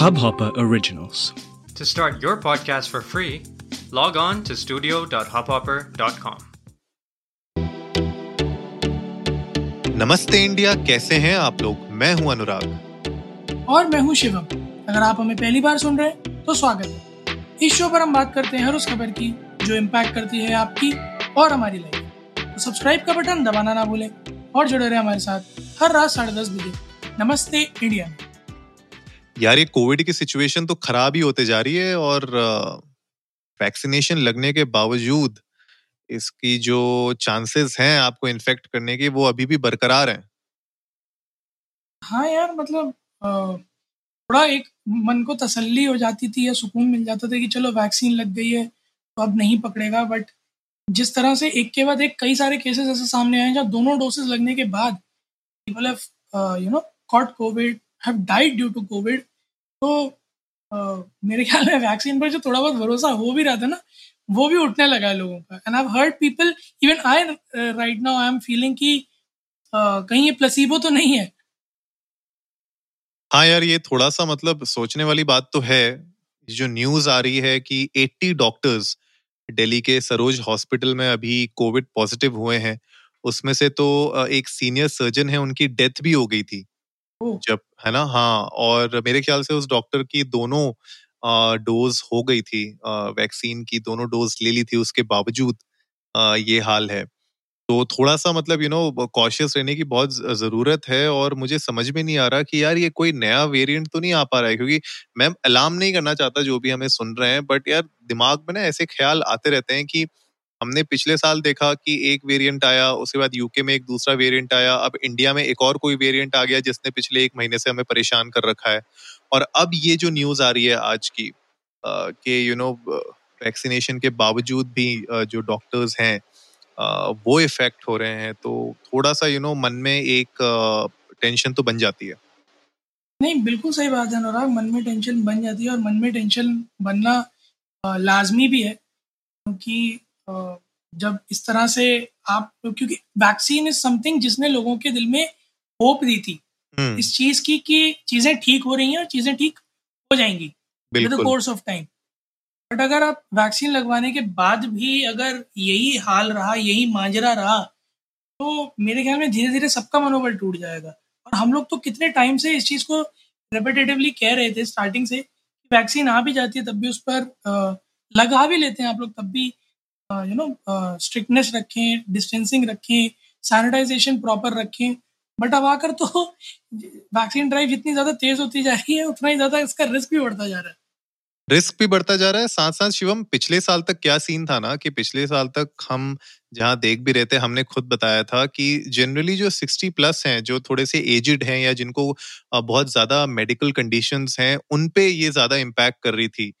Hubhopper Originals. To start your podcast for free, log on to studio.hubhopper.com. नमस्ते India, कैसे हैं आप लोग? मैं हूं अनुराग और मैं हूं शिवम। अगर आप हमें पहली बार सुन रहे हैं तो स्वागत है। इस शो पर हम बात करते हैं हर उस खबर की जो इम्पैक्ट करती है आपकी और हमारी लाइफ। तो सब्सक्राइब का बटन दबाना ना भूलें और जुड़े रहे हमारे साथ हर रात 10:30 बजे नमस्ते इंडिया। यार, ये कोविड की सिचुएशन तो खराब ही होते जा रही है और वैक्सीनेशन लगने के बावजूद इसकी जो चांसेस हैं आपको इन्फेक्ट करने के वो अभी भी बरकरार हैं। हाँ यार, मतलब थोड़ा एक मन को तसल्ली हो जाती थी या सुकून मिल जाता था कि चलो वैक्सीन लग गई है तो अब नहीं पकड़ेगा, बट जिस तरह से एक के बाद एक कई सारे केसेस ऐसे सामने आए जहाँ दोनों डोसेज लगने के बाद people have you know caught Covid, have died due to Covid. तो मेरे ख्याल में वैक्सीन पर जो थोड़ा बहुत भरोसा हो भी रहा था ना, वो भी उठने लगा है लोगों का। And I have heard people, even I right now I am feeling कि कहीं ये प्लेसिबो तो नहीं है। हाँ यार, ये थोड़ा सा मतलब सोचने वाली बात तो है। जो न्यूज आ रही है कि 80 डॉक्टर्स दिल्ली के सरोज हॉस्पिटल में अभी कोविड पॉजिटिव हुए हैं, उसमें से तो एक सीनियर सर्जन है, उनकी डेथ भी हो गई थी जब, है ना। हाँ, और मेरे ख्याल से उस डॉक्टर की दोनों डोज हो गई थी, वैक्सीन की दोनों डोज ले ली थी, उसके बावजूद ये हाल है। तो थोड़ा सा मतलब यू नो कॉशियस रहने की बहुत ज़रूरत है। और मुझे समझ में नहीं आ रहा कि यार ये कोई नया वेरिएंट तो नहीं आ पा रहा है, क्योंकि मैं अलार्म नहीं करना चाहता जो भी हमें सुन रहे हैं, बट यार दिमाग में ना ऐसे ख्याल आते रहते हैं कि हमने पिछले साल देखा कि एक वेरिएंट आया, उसके बाद यूके में एक दूसरा वेरिएंट आया, अब इंडिया में एक और कोई वेरिएंट आ गया जिसने पिछले एक महीने से हमें परेशान कर रखा है। और अब ये जो न्यूज़ आ रही है आज की कि यू नो वैक्सीनेशन के बावजूद भी जो डॉक्टर्स हैं वो इफेक्ट हो रहे हैं, तो थोड़ा सा यू नो मन में एक टेंशन तो बन जाती है। नहीं, बिल्कुल सही बात है अनुराग, मन में टेंशन बन जाती है और मन में टेंशन बनना लाजमी भी है, क्योंकि जब इस तरह से आप, क्योंकि वैक्सीन इज समथिंग जिसने लोगों के दिल में होप दी थी इस चीज की कि चीजें ठीक हो रही हैं और चीजें ठीक हो जाएंगी with the course of time. But अगर आप वैक्सीन लगवाने के बाद भी अगर यही हाल रहा, यही माजरा रहा, तो मेरे ख्याल में धीरे धीरे सबका मनोबल टूट जाएगा। और हम लोग तो कितने टाइम से इस चीज़ को रेपिटेटिवली कह रहे थे स्टार्टिंग से, वैक्सीन आ भी जाती है तब भी उस पर लगा भी लेते हैं आप लोग, तब भी यू नो स्ट्रिक्टनेस रखें, डिस्टेंसिंग रखें, सैनिटाइजेशन प्रॉपर रखें। बट अब आकर तो वैक्सीन ड्राइव जितनी ज़्यादा तेज़ होती जा रही है उतना ही ज़्यादा इसका रिस्क भी बढ़ता जा रहा है। रिस्क भी बढ़ता जा रहा है। साथ साथ शिवम, पिछले साल तक क्या सीन था ना कि पिछले साल तक हम जहाँ देख भी रहे थे, हमने खुद बताया था कि जनरली जो 60 प्लस हैं, जो थोड़े से एजिड हैं या जिनको बहुत ज़्यादा मेडिकल कंडीशंस हैं, उन पे ये ज़्यादा इम्पैक्ट कर रही थी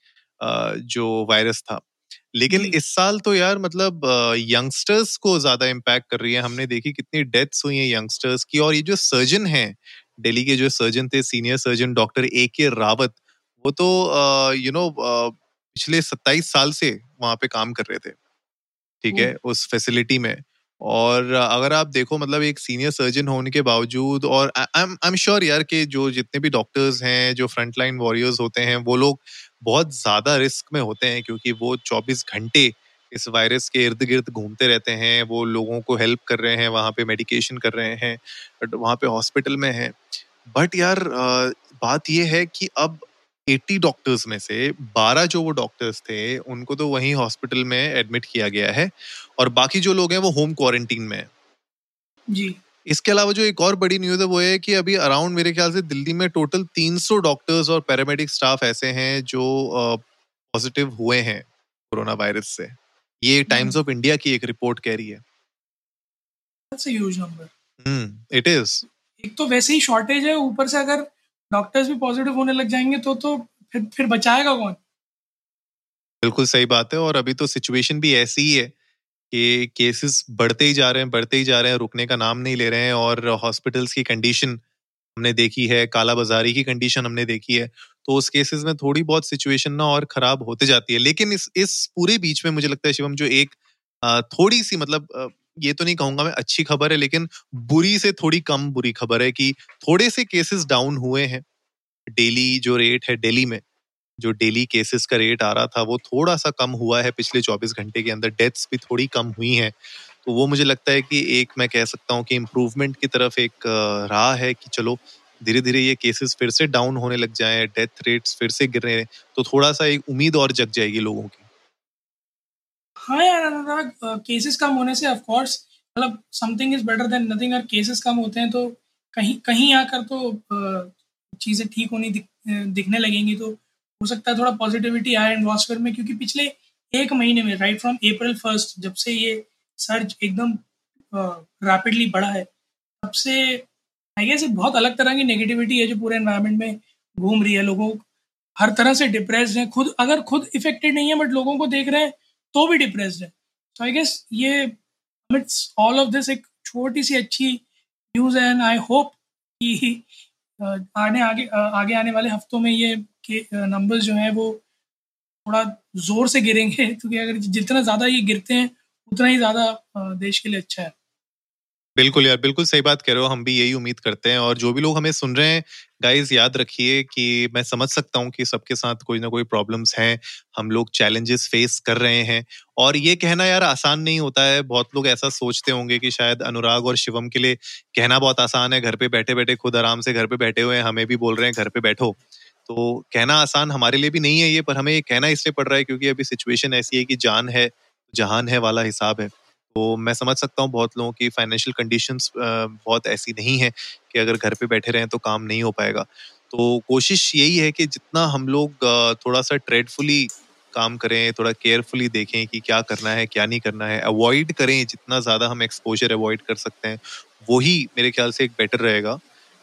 जो वायरस था। लेकिन इस साल तो यार मतलब यंगस्टर्स को ज़्यादा इम्पैक्ट कर रही है। हमने देखी कितनी डेथ्स हुई हैं यंगस्टर्स की। और ये जो सर्जन हैं, दिल्ली के जो सर्जन थे, senior surgeon doctor A.K. Rawat, वो तो यू नो पिछले 27 साल से वहाँ पे काम कर रहे थे, ठीक है, उस फैसिलिटी में। और अगर आप देखो मतलब एक सीनियर सर्जन होने के बावजूद, और आई एम श्योर यार कि जो जितने भी डॉक्टर्स हैं, जो फ्रंटलाइन वॉरियर्स होते हैं, वो लोग बहुत ज़्यादा रिस्क में होते हैं, क्योंकि वो 24 घंटे इस वायरस के इर्द गिर्द घूमते रहते हैं, वो लोगों को हेल्प कर रहे हैं, वहाँ पे मेडिकेशन कर रहे हैं, वहाँ पे हॉस्पिटल में हैं। बट यार बात ये है कि अब 80 डॉक्टर्स में से 12 जो वो डॉक्टर्स थे उनको तो वहीं हॉस्पिटल में एडमिट किया गया है और बाकी जो लोग हैं वो होम क्वारंटीन में हैं जी। इसके अलावा जो एक और बड़ी न्यूज़ है वो है कि अभी अराउंड मेरे ख्याल से दिल्ली में टोटल 300 डॉक्टर्स और पैरामेडिक स्टाफ ऐसे हैं जो पॉजिटिव हुए हैं कोरोना वायरस से। ये टाइम्स ऑफ इंडिया की एक रिपोर्ट कह रही है। That's a huge number. It is. एक तो वैसे ही शॉर्टेज है, ऊपर से अगर डॉक्टर्स भी पॉजिटिव होने लग जाएंगे तो फिर बचाएगा कौन? बिल्कुल सही बात है। और अभी तो सिचुएशन भी ऐसी ही है कि केसेस बढ़ते ही जा रहे हैं, रुकने का नाम नहीं ले रहे हैं। और हॉस्पिटल्स की कंडीशन हमने देखी है, काला बाजारी की कंडीशन हमने देखी है, तो उस केसेस में थोड़ी बहुत सिचुएशन ना और खराब होते जाती है। लेकिन इस पूरे बीच में मुझे लगता है शिवम, जो एक थोड़ी सी मतलब ये तो नहीं कहूंगा मैं अच्छी खबर है, लेकिन बुरी से थोड़ी कम बुरी खबर है कि थोड़े से केसेस डाउन हुए हैं, डेली जो रेट है दिल्ली में, जो डेली केसेस का रेट आ रहा था वो थोड़ा सा कम हुआ है पिछले 24 घंटे के अंदर, डेथ्स भी थोड़ी कम हुई हैं, तो वो मुझे लगता है कि एक मैं कह सकता हूँ कि इम्प्रूवमेंट की तरफ एक राह है कि चलो धीरे धीरे ये केसेस फिर से डाउन होने लग जाएं, डेथ रेट्स फिर से गिरे, तो थोड़ा सा एक उम्मीद और जग जाएगी लोगों की। हाँ यार अनुराग, केसेस कम होने से ऑफ कोर्स मतलब something is better than nothing, और केसेस कम होते हैं तो कहीं कहीं आकर तो चीज़ें ठीक होनी दिखने लगेंगी, तो हो सकता है थोड़ा पॉजिटिविटी आए एटमॉस्फेयर में, क्योंकि पिछले एक महीने में राइट फ्रॉम अप्रैल 1 जब से ये सर्ज एकदम रैपिडली बढ़ा है, तब से आई गेस बहुत अलग तरह की नेगेटिविटी है जो पूरे एनवायरनमेंट में घूम रही है। लोगों हर तरह से डिप्रेस्ड हैं, खुद अगर खुद इफेक्टेड नहीं है बट लोगों को देख रहे हैं तो भी डिप्रेस्ड है। सो आई गेस ये अमिट्स ऑल ऑफ दिस एक छोटी सी अच्छी न्यूज़ है, एंड आई होप कि आगे आने वाले हफ्तों में ये नंबर्स जो हैं वो थोड़ा जोर से गिरेंगे, क्योंकि अगर जितना ज़्यादा ये गिरते हैं उतना ही ज़्यादा देश के लिए अच्छा है। बिल्कुल यार, बिल्कुल सही बात कह रहे हो, हम भी यही उम्मीद करते हैं। और जो भी लोग हमें सुन रहे हैं गाइज, याद रखिए कि मैं समझ सकता हूँ कि सबके साथ कोई ना कोई प्रॉब्लम्स हैं, हम लोग चैलेंजेस फेस कर रहे हैं, और ये कहना यार आसान नहीं होता है। बहुत लोग ऐसा सोचते होंगे कि शायद अनुराग और शिवम के लिए कहना बहुत आसान है, घर पे बैठे बैठे, खुद आराम से घर पे बैठे हुए हैं, हमें भी बोल रहे हैं घर पे बैठो, तो कहना आसान हमारे लिए भी नहीं है ये, पर हमें ये कहना इसलिए पड़ रहा है क्योंकि अभी सिचुएशन ऐसी है कि जान है जहान है वाला हिसाब है। तो मैं समझ सकता हूँ बहुत लोगों की फाइनेंशियल कंडीशंस बहुत ऐसी नहीं है कि अगर घर पे बैठे रहें तो काम नहीं हो पाएगा। तो कोशिश यही है कि जितना हम लोग थोड़ा सा ट्रेडफुली काम करें, थोड़ा केयरफुली देखें कि क्या करना है क्या नहीं करना है, अवॉइड करें, जितना ज़्यादा हम एक्सपोजर अवॉइड कर सकते हैं वही मेरे ख्याल से एक बेटर रहेगा।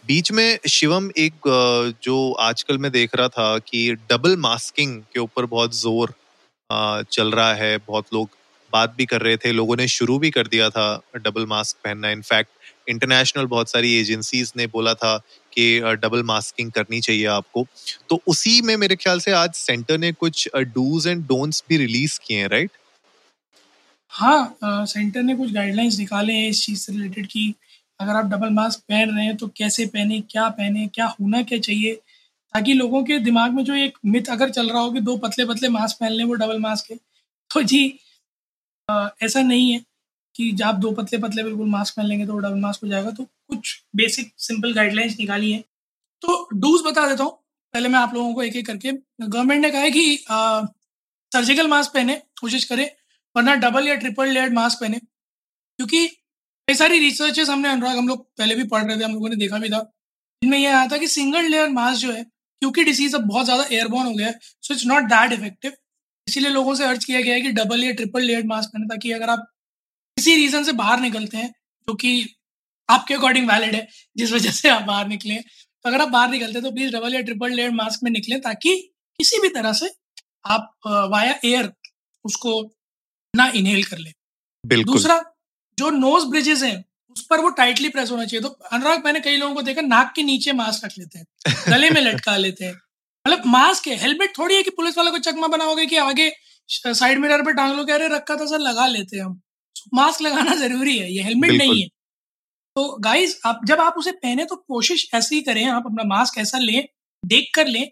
बीच में शिवम एक जो आजकल मैं देख रहा था कि डबल मास्किंग के ऊपर बहुत जोर चल रहा है, बहुत लोग बात भी कर रहे थे, लोगों ने शुरू भी कर दिया था डबल मास्क पहनना। इनफैक्ट इंटरनेशनल बहुत सारी एजेंसीज ने बोला था कि डबल मास्किंग करनी चाहिए आपको। तो उसी में मेरे ख्याल से आज सेंटर ने कुछ डूज एंड डोंट्स भी रिलीज किए हैं, राइट? हाँ, सेंटर ने कुछ गाइडलाइंस निकाले हैं इस चीज़ से रिलेटेड कि अगर आप डबल मास्क पहन रहे हैं तो कैसे पहने, क्या होना क्या चाहिए, ताकि लोगों के दिमाग में जो एक मिथ अगर चल रहा हो कि दो पतले पतले मास्क पहन लें वो डबल मास्क है, तो जी ऐसा नहीं है कि जब आप दो पतले पतले बिल्कुल मास्क पहन लेंगे तो वो डबल मास्क हो जाएगा। तो कुछ बेसिक सिंपल गाइडलाइंस निकाली है, तो डूज बता देता हूँ पहले मैं आप लोगों को एक एक करके। गवर्नमेंट ने कहा है कि सर्जिकल मास्क पहने, कोशिश करें, वरना डबल या ट्रिपल लेयर्ड मास्क पहने, क्योंकि कई सारी रिसर्चेस हमने अनुराग हम लोग पहले भी पढ़ रहे थे, हम लोगों ने देखा भी था, इनमें यह आया था कि सिंगल लेयर मास्क जो है, क्योंकि डिसीज अब बहुत ज़्यादा एयरबॉर्न हो गया है, so it's not that effective, इसीलिए लोगों से अर्ज किया गया है कि डबल या ट्रिपल लेयर मास्क पहने, ताकि अगर आप किसी रीज़न से बाहर निकलते हैं जो कि आपके अकॉर्डिंग वैलिड है, जिस वजह से आप बाहर निकले हैं, तो अगर आप बाहर निकलते हैं तो प्लीज़ डबल या ट्रिपल लेयर मास्क में निकलें, ताकि किसी भी तरह से आप वाया एयर उसको ना इनहेल कर लें। बिल्कुल। दूसरा, जो नोज ब्रिजेस हैं उस पर वो टाइटली प्रेस होना चाहिए। तो अनुराग, मैंने कई लोगों को देखा नाक के नीचे मास्क रख लेते हैं, गले में लटका लेते हैं, मतलब मास्क है, हेलमेट थोड़ी है कि पुलिस वाले को चकमा बनाओगे कि आगे साइड मिरर पे टांग लो, कह रहे रखा था सर, लगा लेते हैं हम। मास्क लगाना जरूरी है, ये हेलमेट नहीं है। तो गाइज, आप जब आप उसे पहने तो कोशिश ऐसी करें, आप अपना मास्क ऐसा लें, देख कर लें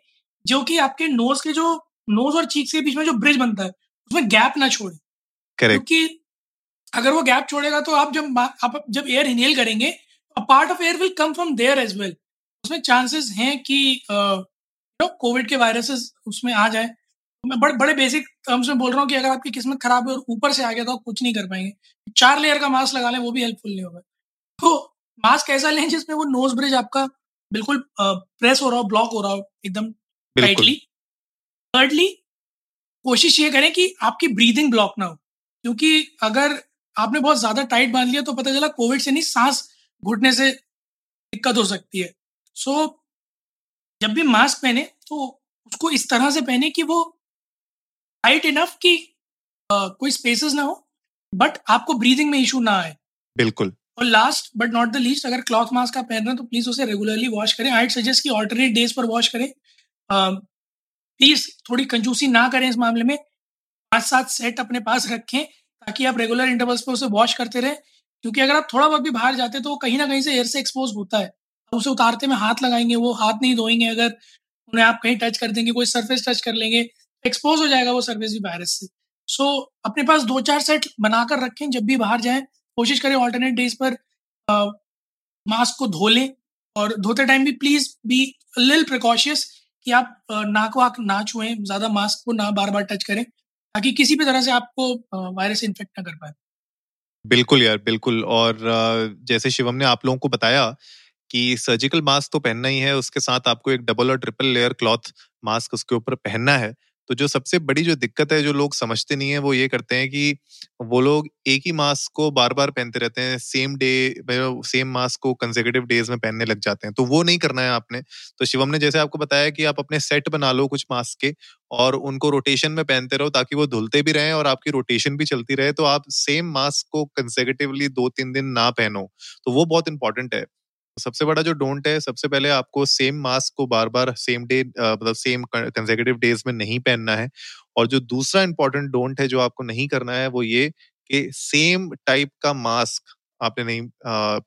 जो कि आपके नोज के जो नोज और चीक के बीच में जो ब्रिज बनता है उसमें गैप ना छोड़े, क्योंकि अगर वो गैप छोड़ेगा तो आप जब एयर इनहेल करेंगे a part of air will come from there as well, उसमें चांसेस हैं कि कोविड के वायरसेस उसमें आ जाए। मैं बड़े बेसिक टर्म्स में बोल रहा हूँ कि अगर आपकी किस्मत खराब है और ऊपर से आ गया तो कुछ नहीं कर पाएंगे। 4 लेयर का मास्क लगा लें, वो भी हेल्पफुल नहीं होगा। तो मास्क ऐसा लें जिसमें वो नोज ब्रिज आपका बिल्कुल प्रेस हो रहा हो, ब्लॉक हो रहा हो एकदम टाइटली। थर्डली, कोशिश ये करें कि आपकी ब्रीदिंग ब्लॉक ना हो, क्योंकि अगर आपने बहुत ज़्यादा टाइट बांध लिया तो पता चला कोविड से नहीं, सांस घुटने से दिक्कत हो सकती है। सो जब भी मास्क पहने तो उसको इस तरह से पहने कि वो टाइट इनफ कि कोई स्पेसेस ना हो, बट आपको ब्रीदिंग में इशू ना आए। बिल्कुल। और last but not the least, अगर क्लॉथ मास्क आप पहन रहे हैं तो प्लीज़ उसे रेगुलरली वॉश करें। आई सजेस्ट कि ऑल्टरनेट डेज पर वॉश करें। प्लीज़ थोड़ी कंजूसी ना करें इस मामले में, 5-7 सेट अपने पास रखें ताकि आप रेगुलर इंटरवल्स पर उसे वॉश करते रहें, क्योंकि अगर आप थोड़ा बहुत भी बाहर जाते हैं तो वो कहीं ना कहीं से एयर से एक्सपोज होता है, उसे उतारते में हाथ लगाएंगे, वो हाथ नहीं धोएंगे, अगर उन्हें आप कहीं टच कर देंगे, कोई सरफेस टच कर लेंगे, एक्सपोज हो जाएगा वो सरफेस भी वायरस से। सो अपने पास 2-4 सेट बनाकर रखें, जब भी बाहर जाएं कोशिश करें ऑल्टरनेट डेज पर मास्क को धो लें, और धोते टाइम भी please be a little precautious कि आप नाक वाक ना छुएं, ज़्यादा मास्क को ना बार बार टच करें, ताकि किसी भी तरह से आपको वायरस इन्फेक्ट ना कर पाए। बिल्कुल यार, बिल्कुल। और जैसे शिवम ने आप लोगों को बताया कि सर्जिकल मास्क तो पहनना ही है, उसके साथ आपको एक डबल और ट्रिपल लेयर क्लॉथ मास्क उसके ऊपर पहनना है। तो जो सबसे बड़ी जो दिक्कत है, जो लोग समझते नहीं है, वो ये करते हैं कि वो लोग एक ही मास्क को बार बार पहनते रहते हैं, सेम मास्क को कंसेक्यूटिव डेज में पहनने लग जाते हैं। तो वो नहीं करना है आपने। तो शिवम ने जैसे आपको बताया कि आप अपने सेट बना लो कुछ मास्क के, और उनको रोटेशन में पहनते रहो ताकि वो धुलते भी रहें और आपकी रोटेशन भी चलती रहे। तो आप सेम मास्क को कंसेक्यूटिवली 2-3 दिन ना पहनो, तो वो बहुत इंपॉर्टेंट है। सबसे बड़ा जो डोंट है, सबसे पहले आपको सेम मास्क को बार बार सेम डे मतलब सेम कंसेक्यूटिव डेज में नहीं पहनना है। और जो दूसरा इंपॉर्टेंट डोंट है जो आपको नहीं करना है, वो ये कि सेम टाइप का मास्क आपने नहीं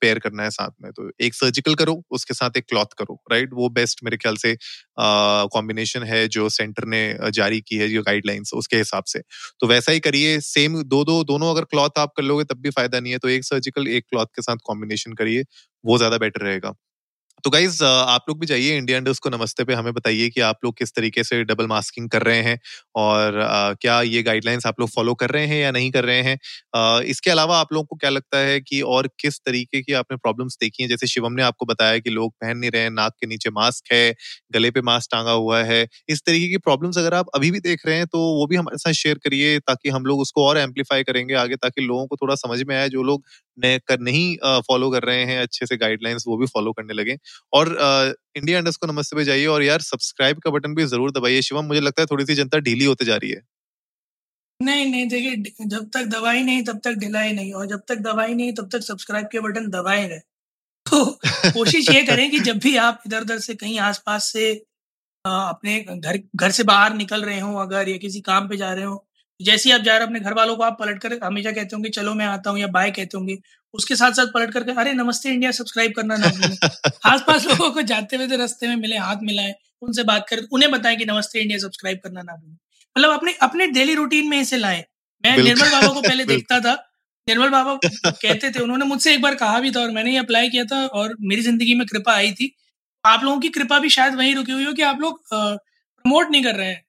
पेयर करना है साथ में। तो एक सर्जिकल करो, उसके साथ एक क्लॉथ करो, राइट। वो बेस्ट मेरे ख्याल से कॉम्बिनेशन है जो सेंटर ने जारी की है, जो गाइडलाइंस, उसके हिसाब से। तो वैसा ही करिए, सेम दोनों अगर क्लॉथ आप कर लोगे तब भी फायदा नहीं है, तो एक सर्जिकल एक क्लॉथ के साथ कॉम्बिनेशन करिए, वो ज्यादा बेटर रहेगा। तो गाइज, आप लोग भी जाइए India_Namaste पे, हमें बताइए कि आप लोग किस तरीके से डबल मास्किंग कर रहे हैं, और क्या ये गाइडलाइंस आप लोग फॉलो कर रहे हैं या नहीं कर रहे हैं। इसके अलावा आप लोगों को क्या लगता है कि और किस तरीके की आपने प्रॉब्लम्स देखी हैं? जैसे शिवम ने आपको बताया कि लोग पहन नहीं रहे हैं, नाक के नीचे मास्क है, गले पे मास्क टांगा हुआ है। इस तरीके की प्रॉब्लम्स अगर आप अभी भी देख रहे हैं तो वो भी हमारे साथ शेयर करिए, ताकि हम लोग उसको और एम्पलीफाई करेंगे आगे, ताकि लोगों को थोड़ा समझ में आए। जो लोग नहीं फॉलो कर रहे हैं अच्छे से गाइडलाइंस, वो भी फॉलो करने लगे। और India_Namaste पे जाइए, और यार सब्सक्राइब का बटन भी जरूर दबाइए। शिवम, मुझे लगता है थोड़ी सी जनता ढीली होते जा रही है। नहीं, देखिए, जब तक दवाई नहीं तब तक ढिलाई नहीं, और जब तक दवाई नहीं तब तक सब्सक्राइब के बटन दबाए रहे। तो कोशिश ये करें कि जब भी आप इधर उधर से कहीं आसपास से अपने घर से बाहर निकल रहे हो अगर, या किसी काम पे जा रहे हो, जैसे ही आप जा रहे हो अपने घर वालों को आप पलट कर हमेशा कहते होंगे चलो मैं आता हूँ या बाय कहते होंगे, उसके साथ साथ पलट करके अरे नमस्ते इंडिया सब्सक्राइब करना ना भूलें। आसपास लोगों को जाते हुए रास्ते में मिले, हाथ मिलाएं, उनसे बात करें, उन्हें बताएं कि नमस्ते इंडिया सब्सक्राइब करना ना भूलें। मतलब अपने अपने डेली रूटीन में इसे लाएं। मैं निर्मल बाबा को पहले देखता था, निर्मल बाबा कहते थे, उन्होंने मुझसे एक बार कहा भी था और मैंने ये अप्लाई किया था और मेरी जिंदगी में कृपा आई थी। आप लोगों की कृपा भी शायद वहीं रुकी हुई हो कि आप लोग प्रमोट नहीं कर रहे हैं